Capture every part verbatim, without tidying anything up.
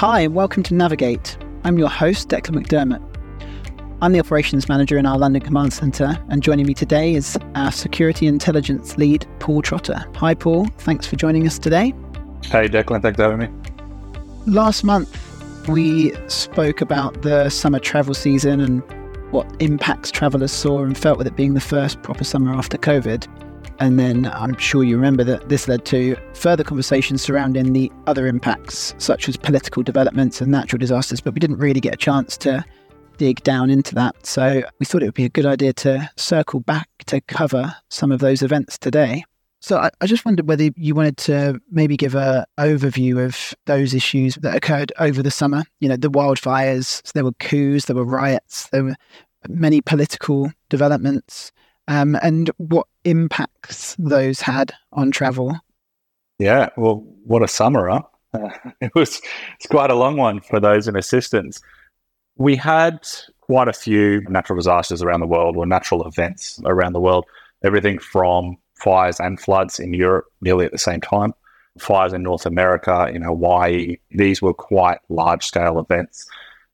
Hi, and welcome to Navigate. I'm your host, Declan McDermott. I'm the Operations Manager in our London Command Centre, and joining me today is our Security Intelligence Lead, Paul Trotter. Hi, Paul. Thanks for joining us today. Hey, Declan. Thanks for having me. Last month, we spoke about the summer travel season and what impacts travellers saw and felt with it being the first proper summer after COVID. And then I'm sure you remember that this led to further conversations surrounding the other impacts, such as political developments and natural disasters, but we didn't really get a chance to dig down into that. So we thought it would be a good idea to circle back to cover some of those events today. So I, I just wondered whether you wanted to maybe give an overview of those issues that occurred over the summer. You know, the wildfires, there were coups, there were riots, there were many political developments, um, and what impacts those had on travel. Yeah, well, what a summer, huh? Uh, it was it's quite a long one for those in assistance. We had quite a few natural disasters around the world, or natural events around the world, everything from fires and floods in Europe nearly at the same time, fires in North America, in Hawaii. These were quite large-scale events.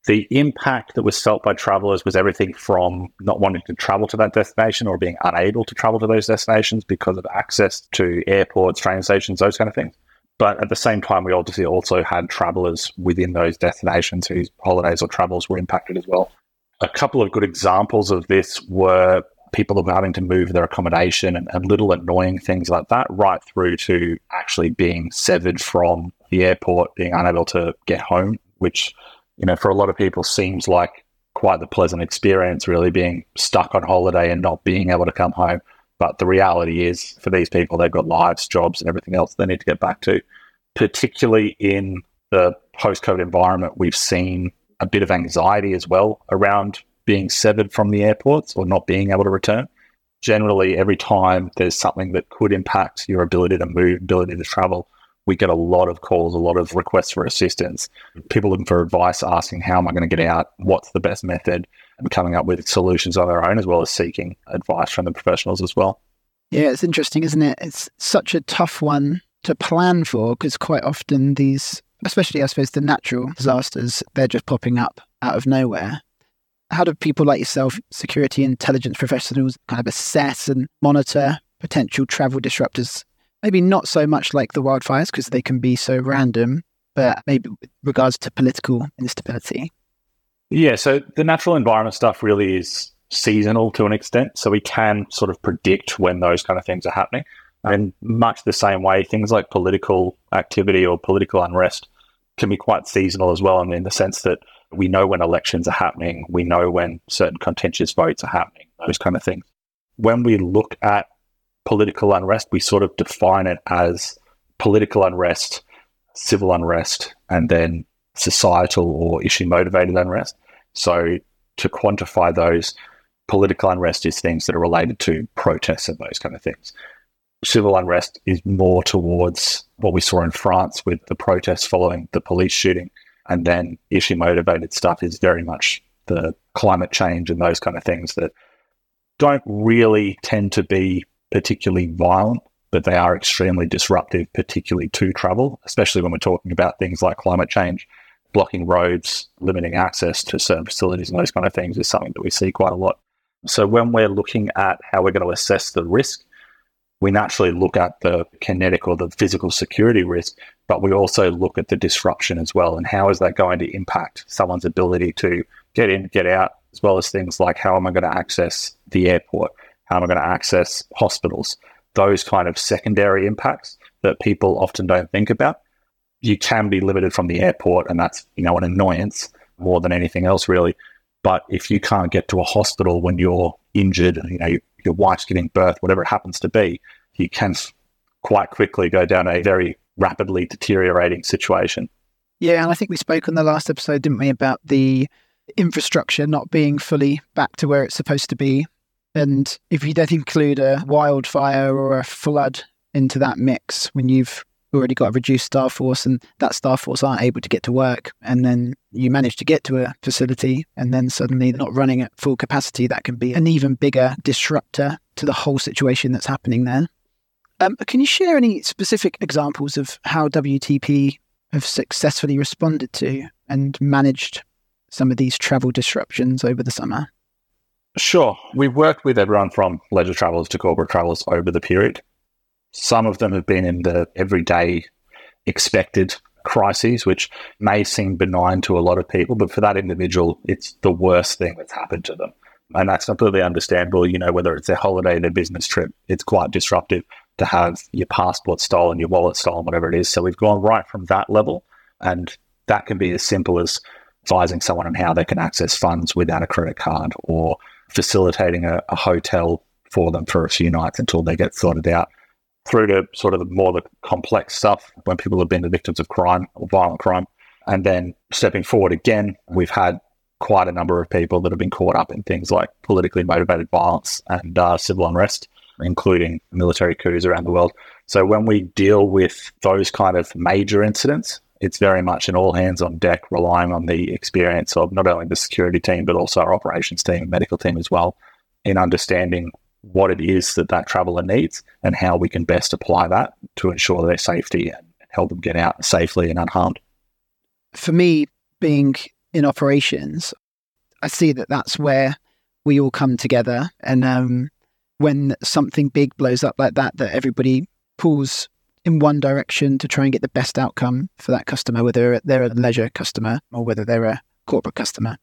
The impact that was felt by travellers was everything from not wanting to travel to that destination or being unable to travel to those destinations because of access to airports, train stations, those kind of things. But at the same time, we obviously also had travellers within those destinations whose holidays or travels were impacted as well. A couple of good examples of this were people who were having to move their accommodation and, and little annoying things like that, right through to actually being severed from the airport, being unable to get home, which, you know, for a lot of people seems like quite the pleasant experience, really, being stuck on holiday and not being able to come home. But the reality is, for these people, they've got lives, jobs, and everything else they need to get back to. Particularly in the post-COVID environment, we've seen a bit of anxiety as well around being severed from the airports or not being able to return. Generally, every time there's something that could impact your ability to move, ability to travel, we get a lot of calls, a lot of requests for assistance, people looking for advice, asking how am I going to get out, what's the best method, and coming up with solutions on their own, as well as seeking advice from the professionals as well. Yeah, it's interesting, isn't it? It's such a tough one to plan for because quite often these, especially I suppose the natural disasters, they're just popping up out of nowhere. How do people like yourself, security intelligence professionals, kind of assess and monitor potential travel disruptors? Maybe not so much like the wildfires because they can be so random, but maybe with regards to political instability. Yeah, so the natural environment stuff really is seasonal to an extent. So we can sort of predict when those kind of things are happening. And much the same way, things like political activity or political unrest can be quite seasonal as well, and in the sense that we know when elections are happening, we know when certain contentious votes are happening, those kind of things. When we look at political unrest, we sort of define it as political unrest, civil unrest, and then societal or issue-motivated unrest. So to quantify those, political unrest is things that are related to protests and those kind of things. Civil unrest is more towards what we saw in France with the protests following the police shooting. And then issue-motivated stuff is very much the climate change and those kind of things that don't really tend to be particularly violent, but they are extremely disruptive, particularly to travel, especially when we're talking about things like climate change. Blocking roads, limiting access to certain facilities and those kind of things is something that we see quite a lot. So when we're looking at how we're going to assess the risk, we naturally look at the kinetic or the physical security risk, but we also look at the disruption as well, and how is that going to impact someone's ability to get in, get out, as well as things like how am I going to access the airport, how am I going to access hospitals, those kind of secondary impacts that people often don't think about. You can be limited from the airport, and that's, you know, an annoyance more than anything else really. But if you can't get to a hospital when you're injured, you know, your wife's giving birth, whatever it happens to be, you can quite quickly go down a very rapidly deteriorating situation. Yeah, and I think we spoke on the last episode, didn't we, about the infrastructure not being fully back to where it's supposed to be. And if you don't include a wildfire or a flood into that mix, when you've already got a reduced staff force and that staff force aren't able to get to work, and then you manage to get to a facility and then suddenly not running at full capacity, that can be an even bigger disruptor to the whole situation that's happening there. Um, can you share any specific examples of how W T P have successfully responded to and managed some of these travel disruptions over the summer? Sure. We've worked with everyone from leisure travellers to corporate travellers over the period. Some of them have been in the everyday expected crises, which may seem benign to a lot of people, but for that individual, it's the worst thing that's happened to them. And that's completely understandable. You know, whether it's their holiday, their business trip, it's quite disruptive to have your passport stolen, your wallet stolen, whatever it is. So we've gone right from that level, and that can be as simple as advising someone on how they can access funds without a credit card, or facilitating a, a hotel for them for a few nights until they get sorted out, through to sort of the more the complex stuff when people have been the victims of crime or violent crime. And then stepping forward again, we've had quite a number of people that have been caught up in things like politically motivated violence and uh, civil unrest, including military coups around the world. So when we deal with those kind of major incidents, it's very much an all hands on deck, relying on the experience of not only the security team, but also our operations team and medical team as well, in understanding what it is that that traveller needs and how we can best apply that to ensure their safety and help them get out safely and unharmed. For me, being in operations, I see that that's where we all come together. And um, when something big blows up like that, that everybody pulls in one direction to try and get the best outcome for that customer, whether they're a leisure customer or whether they're a corporate customer.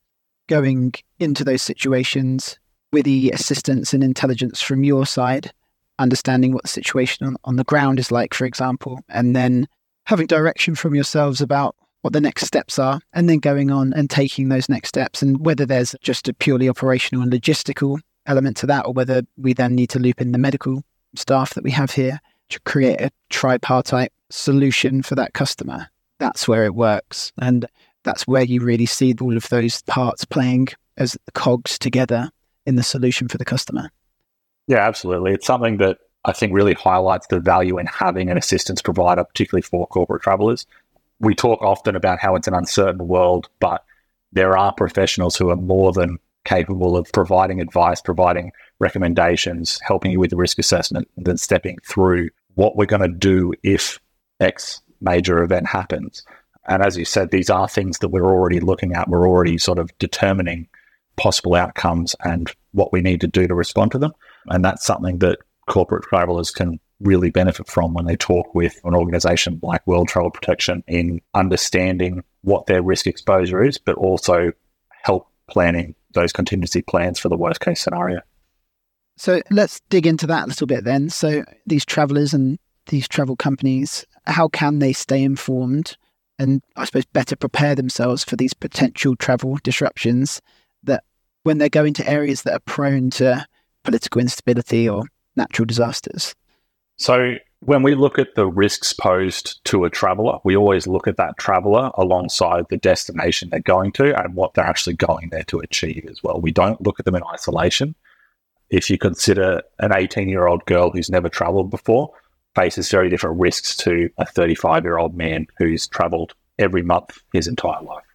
Going into those situations with the assistance and intelligence from your side, understanding what the situation on, on the ground is like, for example, and then having direction from yourselves about what the next steps are, and then going on and taking those next steps, and whether there's just a purely operational and logistical element to that, or whether we then need to loop in the medical staff that we have here to create a tripartite solution for that customer. That's where it works. And that's where you really see all of those parts playing as the cogs together in the solution for the customer. Yeah, absolutely. It's something that I think really highlights the value in having an assistance provider, particularly for corporate travellers. We talk often about how it's an uncertain world, but there are professionals who are more than capable of providing advice, providing recommendations, helping you with the risk assessment, and then stepping through what we're going to do if X major event happens. And as you said, these are things that we're already looking at. We're already sort of determining possible outcomes and what we need to do to respond to them. And that's something that corporate travelers can really benefit from when they talk with an organization like World Travel Protection, in understanding what their risk exposure is, but also help planning those contingency plans for the worst case scenario. So let's dig into that a little bit then. So these travelers and these travel companies, how can they stay informed and, I suppose, better prepare themselves for these potential travel disruptions, that when they're going to areas that are prone to political instability or natural disasters? So when we look at the risks posed to a traveller, we always look at that traveller alongside the destination they're going to and what they're actually going there to achieve as well. We don't look at them in isolation. If you consider an eighteen-year-old girl who's never travelled before, faces very different risks to a thirty-five-year-old man who's travelled every month his entire life.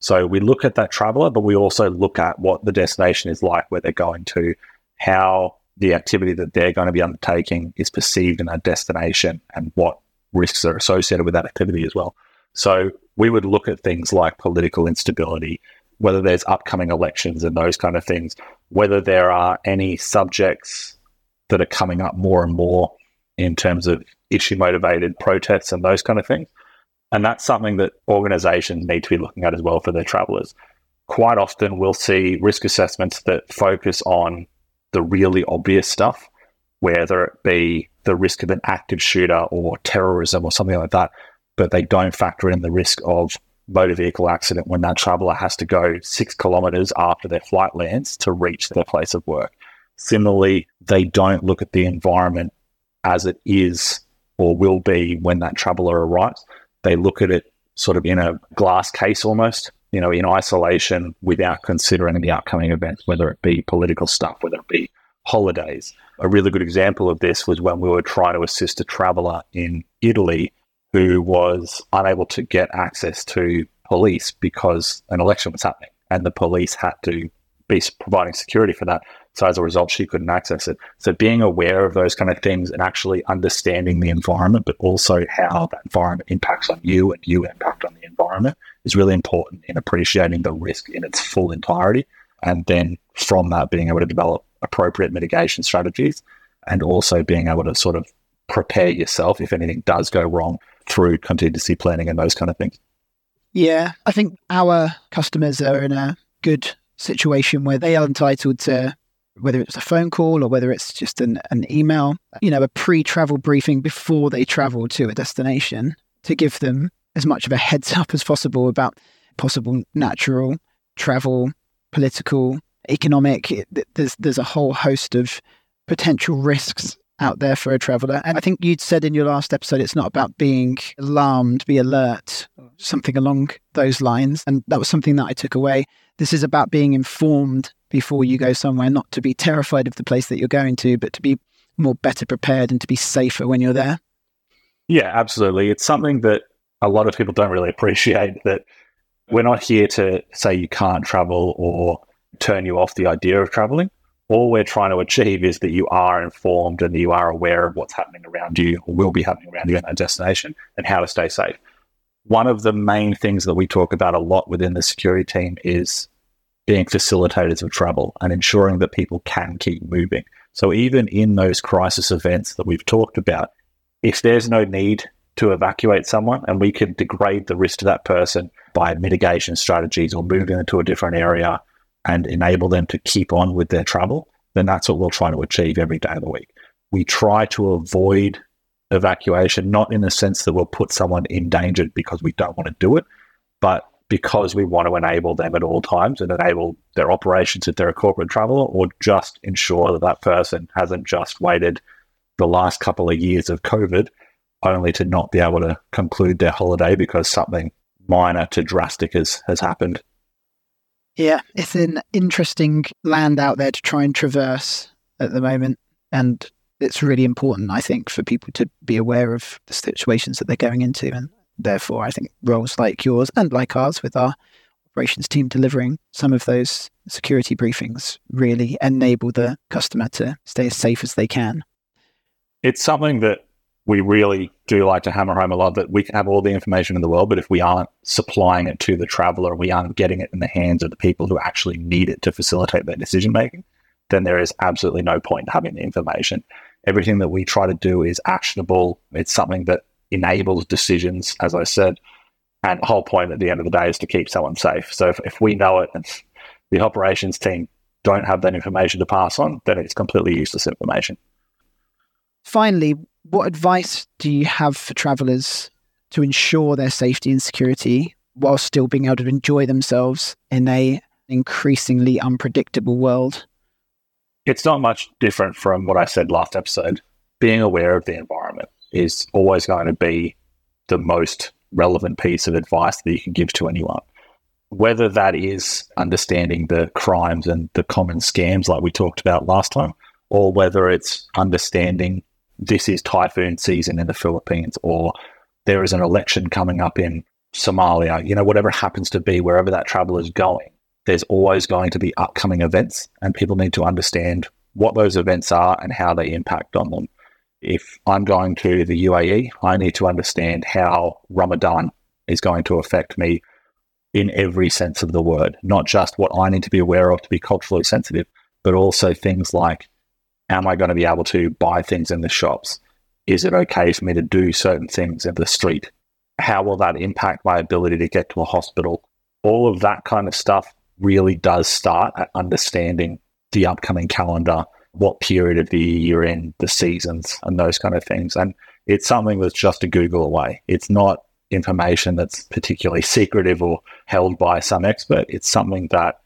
So we look at that traveller, but we also look at what the destination is like, where they're going to, how the activity that they're going to be undertaking is perceived in that destination, and what risks are associated with that activity as well. So we would look at things like political instability, whether there's upcoming elections and those kind of things, whether there are any subjects that are coming up more and more in terms of issue-motivated protests and those kind of things. And that's something that organisations need to be looking at as well for their travellers. Quite often we'll see risk assessments that focus on the really obvious stuff, whether it be the risk of an active shooter or terrorism or something like that, but they don't factor in the risk of motor vehicle accident when that traveller has to go six kilometres after their flight lands to reach their place of work. Similarly, they don't look at the environment as it is or will be when that traveller arrives. They look at it sort of in a glass case almost, you know, in isolation, without considering the upcoming events, whether it be political stuff, whether it be holidays. A really good example of this was when we were trying to assist a traveller in Italy who was unable to get access to police because an election was happening, and the police had to be providing security for that. So as a result, she couldn't access it. So being aware of those kind of things and actually understanding the environment, but also how that environment impacts on you and you impact on the environment is really important in appreciating the risk in its full entirety. And then from that, being able to develop appropriate mitigation strategies and also being able to sort of prepare yourself if anything does go wrong through contingency planning and those kind of things. Yeah, I think our customers are in a good situation where they are entitled to, whether it's a phone call or whether it's just an, an email, you know, a pre-travel briefing before they travel to a destination to give them as much of a heads up as possible about possible natural, travel, political, economic. It, there's, there's a whole host of potential risks out there for a traveler. And I think you'd said in your last episode, it's not about being alarmed, be alert, something along those lines. And that was something that I took away. This is about being informed before you go somewhere, not to be terrified of the place that you're going to, but to be more better prepared and to be safer when you're there. Yeah, absolutely. It's something that a lot of people don't really appreciate, that we're not here to say you can't travel or turn you off the idea of traveling. All we're trying to achieve is that you are informed and that you are aware of what's happening around you or will be happening around you at that destination and how to stay safe. One of the main things that we talk about a lot within the security team is being facilitators of travel and ensuring that people can keep moving. So even in those crisis events that we've talked about, if there's no need to evacuate someone and we can degrade the risk to that person by mitigation strategies or moving them to a different area and enable them to keep on with their travel, then that's what we'll try to achieve every day of the week. We try to avoid evacuation, not in the sense that we'll put someone in danger because we don't want to do it, but because we want to enable them at all times and enable their operations if they're a corporate traveler, or just ensure that that person hasn't just waited the last couple of years of COVID only to not be able to conclude their holiday because something minor to drastic has, has happened. Yeah, it's an interesting land out there to try and traverse at the moment. And it's really important, I think, for people to be aware of the situations that they're going into. And therefore, I think roles like yours and like ours with our operations team delivering some of those security briefings really enable the customer to stay as safe as they can. It's something that we really do like to hammer home a lot, that we can have all the information in the world, but if we aren't supplying it to the traveler, we aren't getting it in the hands of the people who actually need it to facilitate their decision-making, then there is absolutely no point in having the information. Everything that we try to do is actionable. It's something that enables decisions, as I said, and the whole point at the end of the day is to keep someone safe. So if, if we know it and the operations team don't have that information to pass on, then it's completely useless information. Finally, what advice do you have for travellers to ensure their safety and security while still being able to enjoy themselves in an increasingly unpredictable world? It's not much different from what I said last episode. Being aware of the environment is always going to be the most relevant piece of advice that you can give to anyone. Whether that is understanding the crimes and the common scams like we talked about last time, or whether it's understanding this is typhoon season in the Philippines, or there is an election coming up in Somalia, you know, whatever it happens to be, wherever that travel is going, there's always going to be upcoming events and people need to understand what those events are and how they impact on them. If I'm going to the U A E, I need to understand how Ramadan is going to affect me in every sense of the word, not just what I need to be aware of to be culturally sensitive, but also things like, am I going to be able to buy things in the shops? Is it okay for me to do certain things in the street? How will that impact my ability to get to a hospital? All of that kind of stuff really does start at understanding the upcoming calendar, what period of the year you're in, the seasons, and those kind of things. And it's something that's just a Google away. It's not information that's particularly secretive or held by some expert. It's something that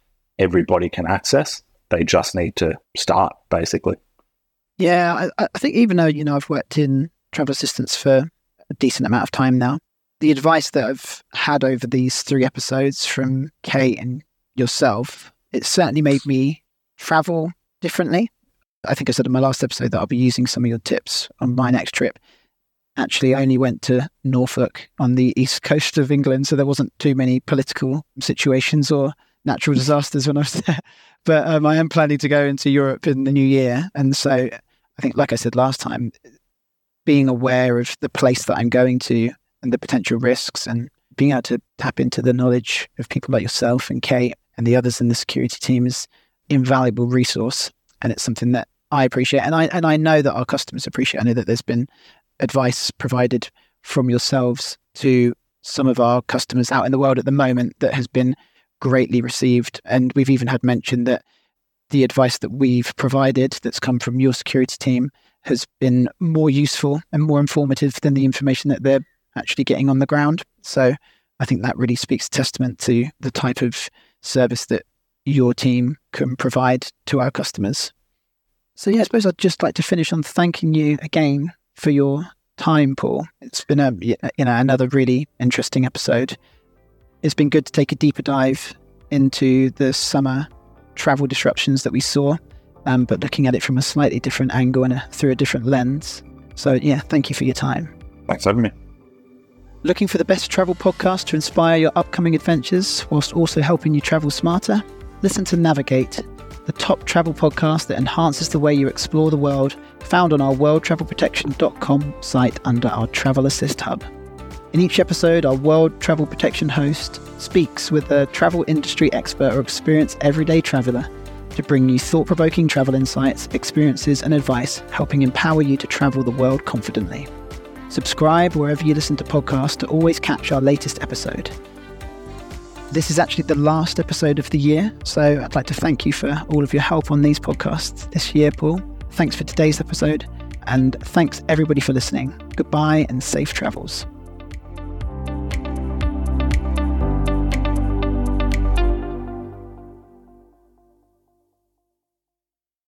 everybody can access. They just need to start, basically. Yeah, I, I think even though, you know, I've worked in travel assistance for a decent amount of time now, the advice that I've had over these three episodes from Kate and yourself, it certainly made me travel differently. I think I said in my last episode that I'll be using some of your tips on my next trip. Actually, I only went to Norfolk on the east coast of England, so there wasn't too many political situations or natural disasters when I was there. But um, I am planning to go into Europe in the new year. And so I think, like I said last time, being aware of the place that I'm going to and the potential risks, and being able to tap into the knowledge of people like yourself and Kate and the others in the security team is an invaluable resource. And it's something that I appreciate. And I, and I know that our customers appreciate. I know that there's been advice provided from yourselves to some of our customers out in the world at the moment that has been greatly received. And we've even had mention that the advice that we've provided that's come from your security team has been more useful and more informative than the information that they're actually getting on the ground. So I think that really speaks testament to the type of service that your team can provide to our customers. So yeah, I suppose I'd just like to finish on thanking you again for your time, Paul. It's been a, you know, another really interesting episode. It's been good to take a deeper dive into the summer travel disruptions that we saw, um, but looking at it from a slightly different angle and a, through a different lens. So yeah, thank you for your time. Thanks for having me. Looking for the best travel podcast to inspire your upcoming adventures whilst also helping you travel smarter? Listen to Navigate, the top travel podcast that enhances the way you explore the world, found on our world travel protection dot com site under our Travel Assist Hub. In each episode, our World Travel Protection host speaks with a travel industry expert or experienced everyday traveller to bring you thought-provoking travel insights, experiences and advice, helping empower you to travel the world confidently. Subscribe wherever you listen to podcasts to always catch our latest episode. This is actually the last episode of the year, so I'd like to thank you for all of your help on these podcasts this year, Paul. Thanks for today's episode, and thanks everybody for listening. Goodbye and safe travels.